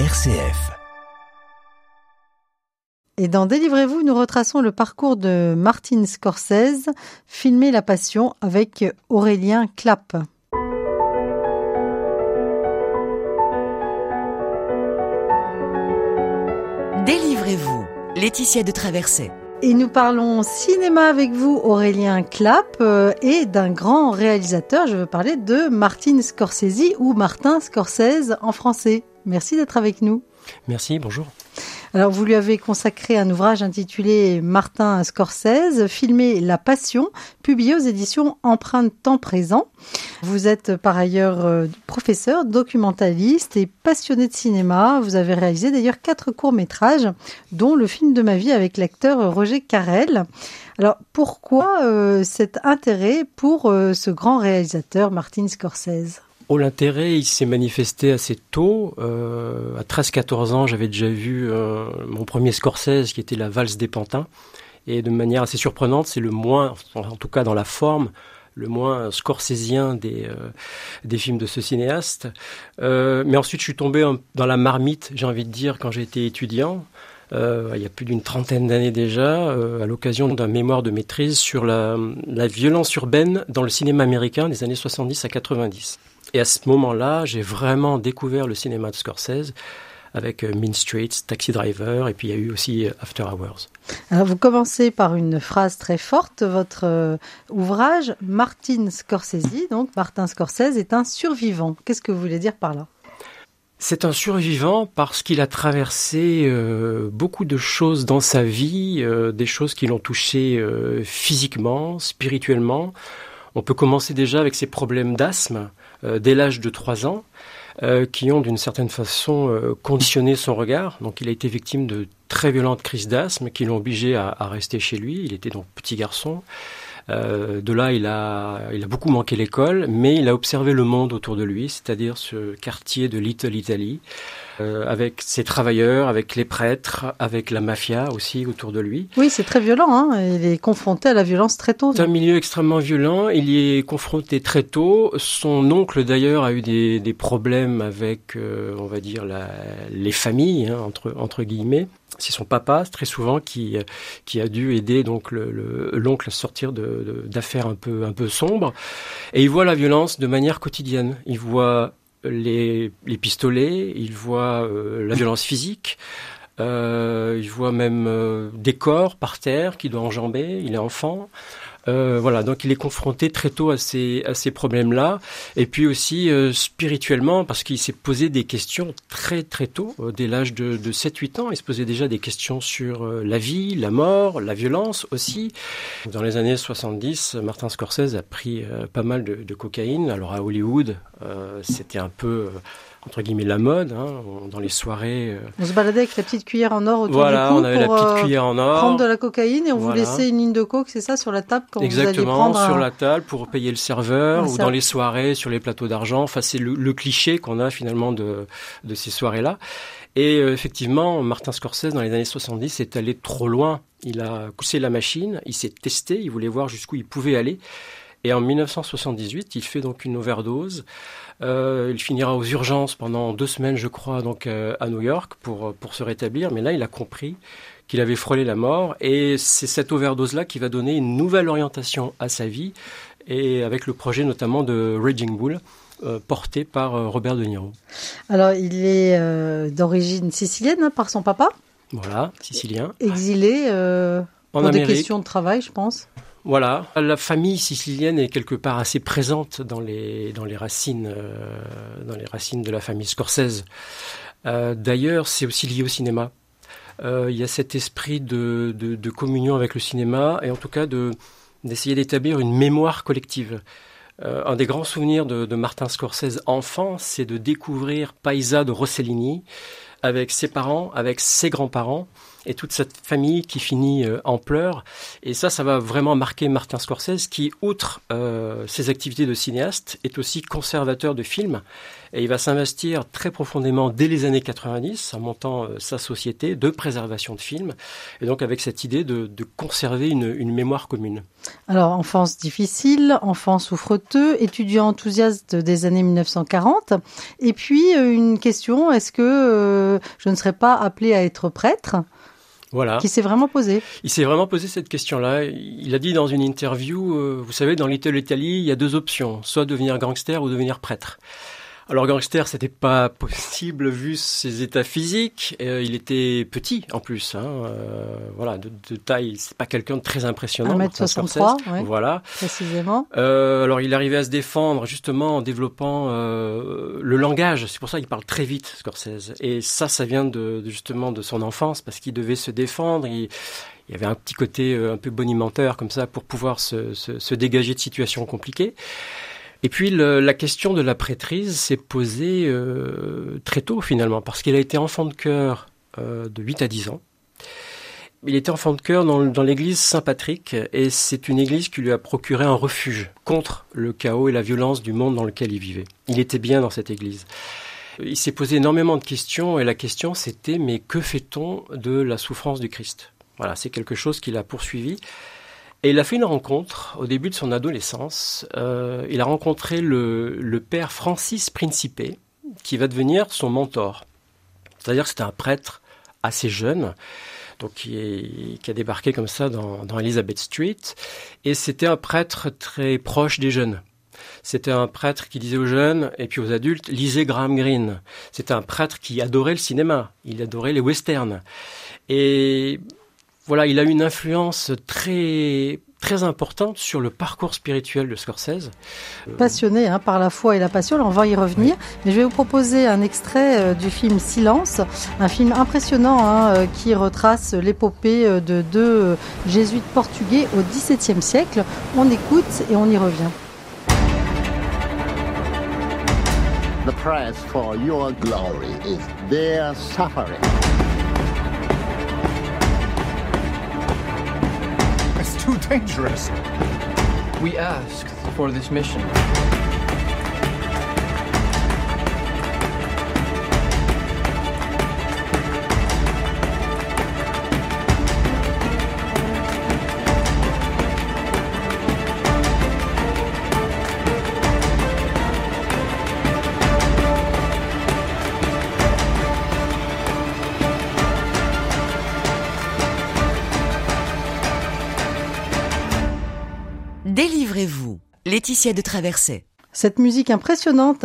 RCF. Et dans Délivrez-vous, nous retraçons le parcours de Martin Scorsese, filmer la passion avec Aurélien Clappe. Délivrez-vous, Laetitia de Traversé. Et nous parlons cinéma avec vous, Aurélien Clappe, et d'un grand réalisateur. Je veux parler de Martin Scorsese ou Martin Scorsese en français. Merci d'être avec nous. Merci, bonjour. Alors, vous lui avez consacré un ouvrage intitulé Martin Scorsese, filmer la passion, publié aux éditions Empreinte Temps Présent. Vous êtes par ailleurs professeur, documentaliste et passionné de cinéma. Vous avez réalisé d'ailleurs 4 courts-métrages, dont le film de ma vie avec l'acteur Roger Carel. Alors, pourquoi cet intérêt pour ce grand réalisateur Martin Scorsese ? Oh, l'intérêt, il s'est manifesté assez tôt. À 13-14 ans, j'avais déjà vu mon premier Scorsese, qui était La Valse des Pantins. Et de manière assez surprenante, c'est le moins, en tout cas dans la forme, le moins scorsésien des films de ce cinéaste. Mais ensuite, je suis tombé dans la marmite, j'ai envie de dire, quand j'étais étudiant. Il y a plus d'une trentaine d'années déjà, à l'occasion d'un mémoire de maîtrise sur la violence urbaine dans le cinéma américain des années 70 à 90. Et à ce moment-là, j'ai vraiment découvert le cinéma de Scorsese avec Mean Streets, Taxi Driver, et puis il y a eu aussi After Hours. Alors vous commencez par une phrase très forte, votre ouvrage, Martin Scorsese. Donc Martin Scorsese est un survivant. Qu'est-ce que vous voulez dire par là ? C'est un survivant parce qu'il a traversé beaucoup de choses dans sa vie, des choses qui l'ont touché physiquement, spirituellement. On peut commencer déjà avec ses problèmes d'asthme dès l'âge de 3 ans, qui ont d'une certaine façon conditionné son regard. Donc il a été victime de très violentes crises d'asthme qui l'ont obligé à rester chez lui. Il était donc petit garçon. De là, il a beaucoup manqué l'école, mais il a observé le monde autour de lui, c'est-à-dire ce quartier de Little Italy, avec ses travailleurs, avec les prêtres, avec la mafia aussi autour de lui. Oui, c'est très violent, hein. Il est confronté à la violence très tôt. C'est un milieu extrêmement violent, il y est confronté très tôt. Son oncle d'ailleurs a eu des problèmes avec, on va dire, les familles, hein, entre guillemets. C'est son papa, très souvent, qui a dû aider donc l'oncle à sortir d'affaires un peu sombres. Et il voit la violence de manière quotidienne. Il voit les pistolets, il voit la violence physique, il voit même des corps par terre qu'il doit enjamber, il est enfant. Voilà, donc il est confronté très tôt à ces problèmes-là, et puis aussi spirituellement, parce qu'il s'est posé des questions très très tôt, dès l'âge de 7-8 ans, il se posait déjà des questions sur la vie, la mort, la violence aussi. Dans les années 70, Martin Scorsese a pris pas mal de cocaïne. Alors à Hollywood, c'était un peu... entre guillemets, la mode, hein, dans les soirées. On se baladait avec la petite cuillère en or autour du cou. Voilà, on avait la petite cuillère en or. Prendre de la cocaïne et on vous laissait une ligne de coke, c'est ça, sur la table quand vous alliez prendre sur la table pour payer le serveur ou dans les soirées, sur les plateaux d'argent. Enfin, c'est le cliché qu'on a finalement de ces soirées-là. Et effectivement, Martin Scorsese, dans les années 70, est allé trop loin. Il a poussé la machine, il s'est testé, il voulait voir jusqu'où il pouvait aller. Et en 1978, il fait donc une overdose. Il finira aux urgences pendant 2 semaines, je crois, donc à New York pour se rétablir. Mais là, il a compris qu'il avait frôlé la mort. Et c'est cette overdose-là qui va donner une nouvelle orientation à sa vie. Et avec le projet notamment de Raging Bull, porté par Robert de Niro. Alors, il est d'origine sicilienne, hein, par son papa. Voilà, sicilien. Exilé pour des questions de travail, je pense. Voilà, la famille sicilienne est quelque part assez présente dans les racines de la famille Scorsese. D'ailleurs, c'est aussi lié au cinéma. Il y a cet esprit de communion avec le cinéma et en tout cas d'essayer d'établir une mémoire collective. Un des grands souvenirs de Martin Scorsese enfant, c'est de découvrir Paisa de Rossellini avec ses parents, avec ses grands-parents et toute cette famille qui finit en pleurs. Et ça, ça va vraiment marquer Martin Scorsese qui, outre ses activités de cinéaste, est aussi conservateur de films. Et il va s'investir très profondément dès les années 90 en montant sa société de préservation de films. Et donc avec cette idée de conserver une mémoire commune. Alors, enfance difficile, enfant souffreteux, étudiant enthousiaste des années 1940. Et puis, une question, est-ce que je ne serais pas appelé à être prêtre ? Voilà. Qui s'est vraiment posé. Il s'est vraiment posé cette question-là. Il a dit dans une interview, vous savez, dans Little Italy, il y a deux options, soit devenir gangster ou devenir prêtre. Alors gangster, c'était pas possible vu ses états physiques. Il était petit en plus, voilà, de taille. C'est pas quelqu'un de très impressionnant. 1m63, ouais, voilà, précisément. Alors il arrivait à se défendre justement en développant le langage. C'est pour ça qu'il parle très vite, Scorsese. Et ça vient justement de son enfance parce qu'il devait se défendre. Il y avait un petit côté un peu bonimenteur comme ça pour pouvoir se dégager de situations compliquées. Et puis la question de la prêtrise s'est posée très tôt finalement, parce qu'il a été enfant de chœur de 8 à 10 ans. Il était enfant de chœur dans l'église Saint-Patrick, et c'est une église qui lui a procuré un refuge contre le chaos et la violence du monde dans lequel il vivait. Il était bien dans cette église. Il s'est posé énormément de questions, et la question c'était « mais que fait-on de la souffrance du Christ ?» Voilà, c'est quelque chose qu'il a poursuivi. Et il a fait une rencontre au début de son adolescence. Il a rencontré le père Francis Principe, qui va devenir son mentor. C'est-à-dire que c'était un prêtre assez jeune, donc qui a débarqué comme ça dans Elizabeth Street. Et c'était un prêtre très proche des jeunes. C'était un prêtre qui disait aux jeunes et puis aux adultes, lisez Graham Greene. C'était un prêtre qui adorait le cinéma, il adorait les westerns. Et... voilà, il a une influence très, très importante sur le parcours spirituel de Scorsese. Passionné par la foi et la passion, on va y revenir. Oui. Mais je vais vous proposer un extrait du film Silence, un film impressionnant qui retrace l'épopée de deux jésuites portugais au XVIIe siècle. On écoute et on y revient. The price for your glory is their suffering. Too dangerous. We asked for this mission. Délivrez-vous, Laetitia de Traversé. Cette musique impressionnante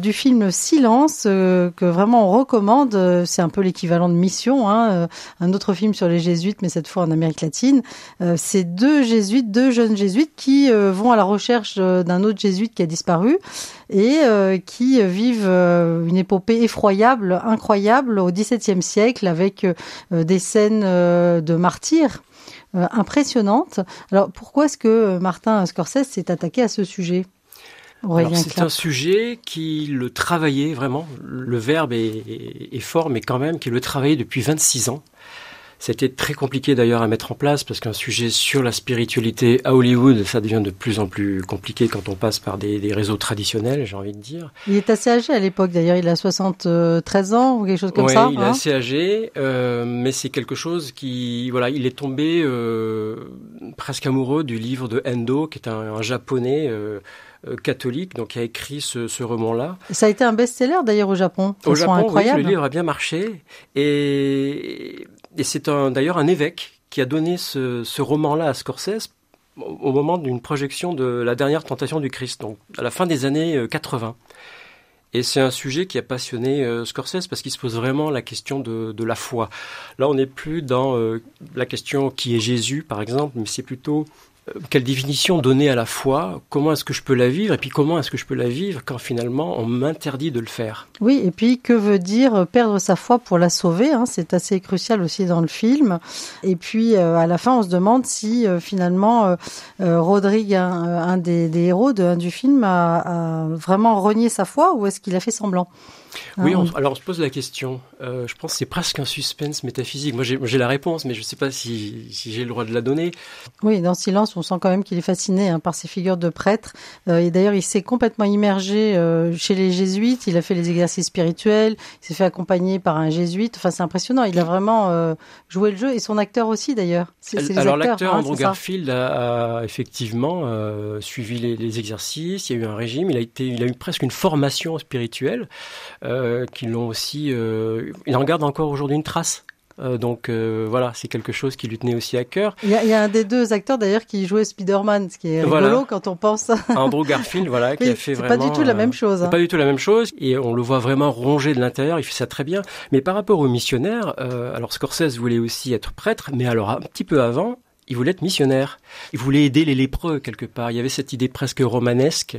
du film Silence que vraiment on recommande, c'est un peu l'équivalent de Mission, un autre film sur les jésuites, mais cette fois en Amérique latine. C'est deux jeunes jésuites qui vont à la recherche d'un autre jésuite qui a disparu et qui vivent une épopée effroyable, incroyable au XVIIe siècle avec des scènes de martyrs. Impressionnante. Alors, pourquoi est-ce que Martin Scorsese s'est attaqué à ce sujet ? Alors, c'est un sujet qui le travaillait vraiment. Le verbe est fort, mais quand même, qui le travaillait depuis 26 ans. C'était très compliqué d'ailleurs à mettre en place, parce qu'un sujet sur la spiritualité à Hollywood, ça devient de plus en plus compliqué quand on passe par des réseaux traditionnels, j'ai envie de dire. Il est assez âgé à l'époque d'ailleurs, il a 73 ans ou quelque chose comme ça. Oui, il est assez âgé, mais c'est quelque chose qui... voilà, il est tombé presque amoureux du livre de Endo, qui est un japonais... catholique, donc qui a écrit ce roman-là. Ça a été un best-seller d'ailleurs au Japon. Au Japon, oui, le livre a bien marché. Et c'est d'ailleurs un évêque qui a donné ce roman-là à Scorsese au moment d'une projection de La dernière tentation du Christ, donc à la fin des années 80. Et c'est un sujet qui a passionné Scorsese parce qu'il se pose vraiment la question de la foi. Là, on n'est plus dans la question qui est Jésus, par exemple, mais c'est plutôt quelle définition donner à la foi, comment est-ce que je peux la vivre, et puis comment est-ce que je peux la vivre quand finalement on m'interdit de le faire. Oui, et puis que veut dire perdre sa foi pour la sauver, hein, c'est assez crucial aussi dans le film. Et puis à la fin on se demande si finalement Rodrigue, un des héros du film, a vraiment renié sa foi ou est-ce qu'il a fait semblant? Oui, alors on se pose la question. Je pense que c'est presque un suspense métaphysique. Moi, j'ai la réponse, mais je ne sais pas si j'ai le droit de la donner. Oui, dans Silence, on sent quand même qu'il est fasciné par ces figures de prêtres. Et d'ailleurs, il s'est complètement immergé chez les jésuites. Il a fait les exercices spirituels. Il s'est fait accompagner par un jésuite. Enfin, c'est impressionnant. Il a vraiment joué le jeu. Et son acteur aussi, d'ailleurs. C'est alors, l'acteur Andrew Garfield a effectivement suivi les exercices. Il y a eu un régime. Il a eu presque une formation spirituelle. Qui l'ont aussi... il en garde encore aujourd'hui une trace. Donc voilà, c'est quelque chose qui lui tenait aussi à cœur. Il y a un des deux acteurs d'ailleurs qui jouait Spider-Man, ce qui est rigolo quand on pense à Andrew Garfield, voilà, qui a fait vraiment... C'est pas du tout la même chose. C'est pas du tout la même chose, et on le voit vraiment rongé de l'intérieur, il fait ça très bien. Mais par rapport aux missionnaires, alors Scorsese voulait aussi être prêtre, mais alors un petit peu avant, il voulait être missionnaire. Il voulait aider les lépreux, quelque part. Il y avait cette idée presque romanesque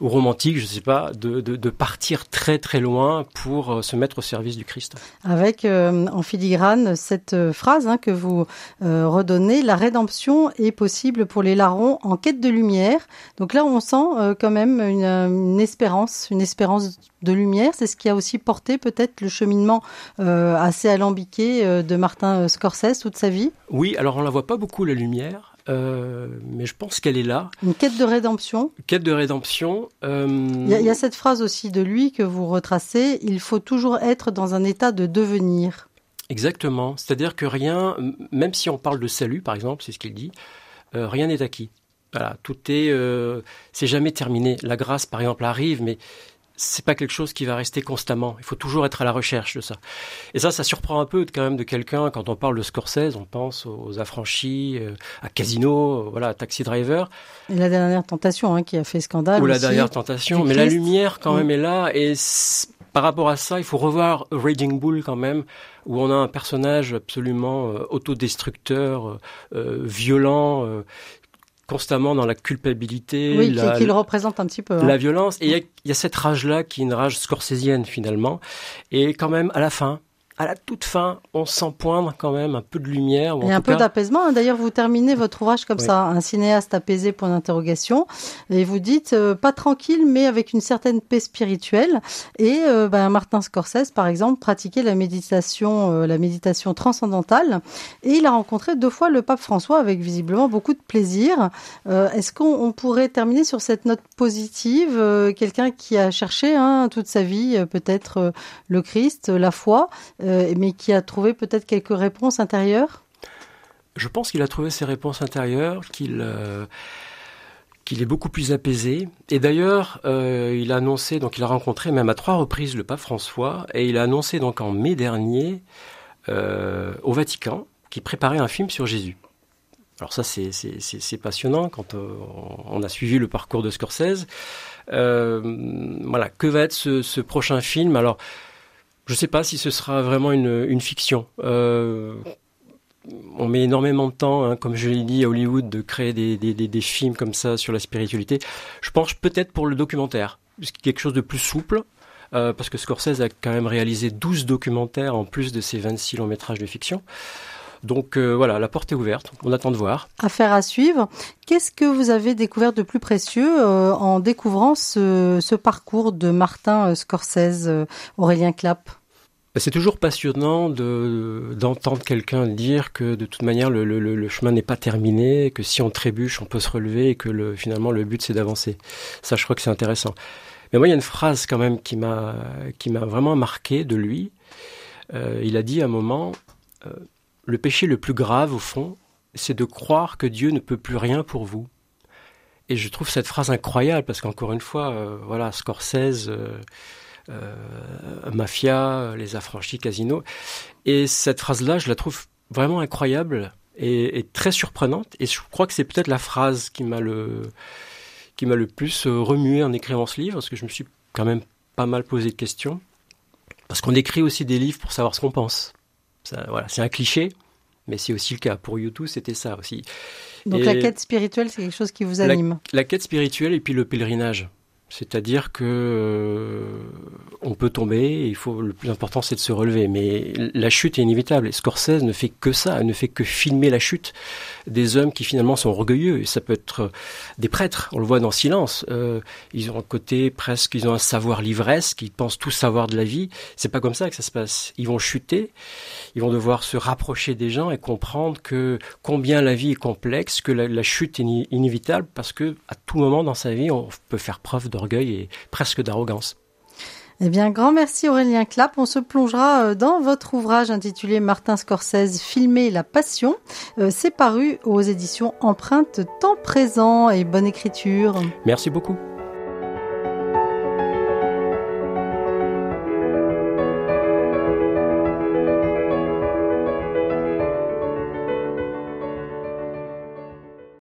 ou romantique, je ne sais pas, de partir très très loin pour se mettre au service du Christ. Avec en filigrane cette phrase que vous redonnez, « La rédemption est possible pour les larrons en quête de lumière ». Donc là, on sent quand même une espérance de lumière. C'est ce qui a aussi porté peut-être le cheminement assez alambiqué de Martin Scorsese toute sa vie. Oui, alors on ne la voit pas beaucoup, la lumière, mais je pense qu'elle est là. Une quête de rédemption. Il y a cette phrase aussi de lui que vous retracez, « Il faut toujours être dans un état de devenir ». Exactement, c'est-à-dire que rien, même si on parle de salut par exemple, c'est ce qu'il dit, rien n'est acquis. Voilà, tout est... c'est jamais terminé. La grâce par exemple arrive, mais... c'est pas quelque chose qui va rester constamment. Il faut toujours être à la recherche de ça. Et ça surprend un peu quand même de quelqu'un. Quand on parle de Scorsese, on pense aux Affranchis, à Casino, voilà, à Taxi Driver. Et La dernière tentation, qui a fait scandale. Ou La dernière tentation. Mais la lumière quand même est là. Et par rapport à ça, il faut revoir Raging Bull quand même, où on a un personnage absolument autodestructeur, violent, constamment dans la culpabilité, qui le représente un petit peu, la violence. Et il y a cette rage-là qui est une rage scorsésienne finalement. Et quand même, à la fin, à la toute fin, on sent poindre quand même un peu de lumière. Ou en tout un peu d'apaisement. D'ailleurs, vous terminez votre ouvrage comme ça, un cinéaste apaisé, point d'interrogation. Et vous dites, pas tranquille, mais avec une certaine paix spirituelle. Et Martin Scorsese, par exemple, pratiquait la méditation transcendantale. Et il a rencontré 2 fois le pape François avec visiblement beaucoup de plaisir. Est-ce qu'on pourrait terminer sur cette note positive, quelqu'un qui a cherché toute sa vie, peut-être le Christ, la foi, mais qui a trouvé peut-être quelques réponses intérieures? Je pense qu'il a trouvé ses réponses intérieures, qu'il est beaucoup plus apaisé. Et d'ailleurs, il a annoncé, donc il a rencontré même à 3 reprises le pape François, et il a annoncé donc en mai dernier au Vatican qu'il préparait un film sur Jésus. Alors ça, c'est passionnant quand on a suivi le parcours de Scorsese. Voilà, que va être ce prochain film? Alors, je ne sais pas si ce sera vraiment une fiction. On met énormément de temps, comme je l'ai dit, à Hollywood, de créer des films comme ça sur la spiritualité. Je pense peut-être pour le documentaire, quelque chose de plus souple, parce que Scorsese a quand même réalisé 12 documentaires en plus de ses 26 longs métrages de fiction. Donc voilà, la porte est ouverte, on attend de voir. Affaire à suivre. Qu'est-ce que vous avez découvert de plus précieux en découvrant ce parcours de Martin Scorsese, Aurélien Clappe? C'est toujours passionnant d'entendre quelqu'un dire que de toute manière le chemin n'est pas terminé, que si on trébuche on peut se relever et que finalement le but c'est d'avancer. Ça, je crois que c'est intéressant. Mais moi il y a une phrase quand même qui m'a vraiment marqué de lui. Il a dit à un moment... le péché le plus grave, au fond, c'est de croire que Dieu ne peut plus rien pour vous. Et je trouve cette phrase incroyable, parce qu'encore une fois, voilà, Scorsese, Mafia, Les Affranchis, Casino. Et cette phrase-là, je la trouve vraiment incroyable et très surprenante. Et je crois que c'est peut-être la phrase qui m'a le plus remué en écrivant ce livre, parce que je me suis quand même pas mal posé de questions. Parce qu'on écrit aussi des livres pour savoir ce qu'on pense. Ça, voilà, c'est un cliché, mais c'est aussi le cas. Pour U2, c'était ça aussi. Donc la quête spirituelle, c'est quelque chose qui vous anime. La quête spirituelle et puis le pèlerinage. C'est-à-dire que on peut tomber, et le plus important c'est de se relever, mais la chute est inévitable. Et Scorsese ne fait que ça, ne fait que filmer la chute des hommes qui finalement sont orgueilleux. Et ça peut être des prêtres, on le voit dans Silence. Ils ont un côté presque, ils ont un savoir livresque, ils pensent tout savoir de la vie. C'est pas comme ça que ça se passe. Ils vont chuter, ils vont devoir se rapprocher des gens et comprendre que combien la vie est complexe, que la chute est inévitable, parce que à tout moment dans sa vie on peut faire preuve d'orgueil et presque d'arrogance. Eh bien, grand merci Aurélien Clappe. On se plongera dans votre ouvrage intitulé Martin Scorsese, Filmer la passion. C'est paru aux éditions Empreinte Temps Présent, et bonne écriture. Merci beaucoup.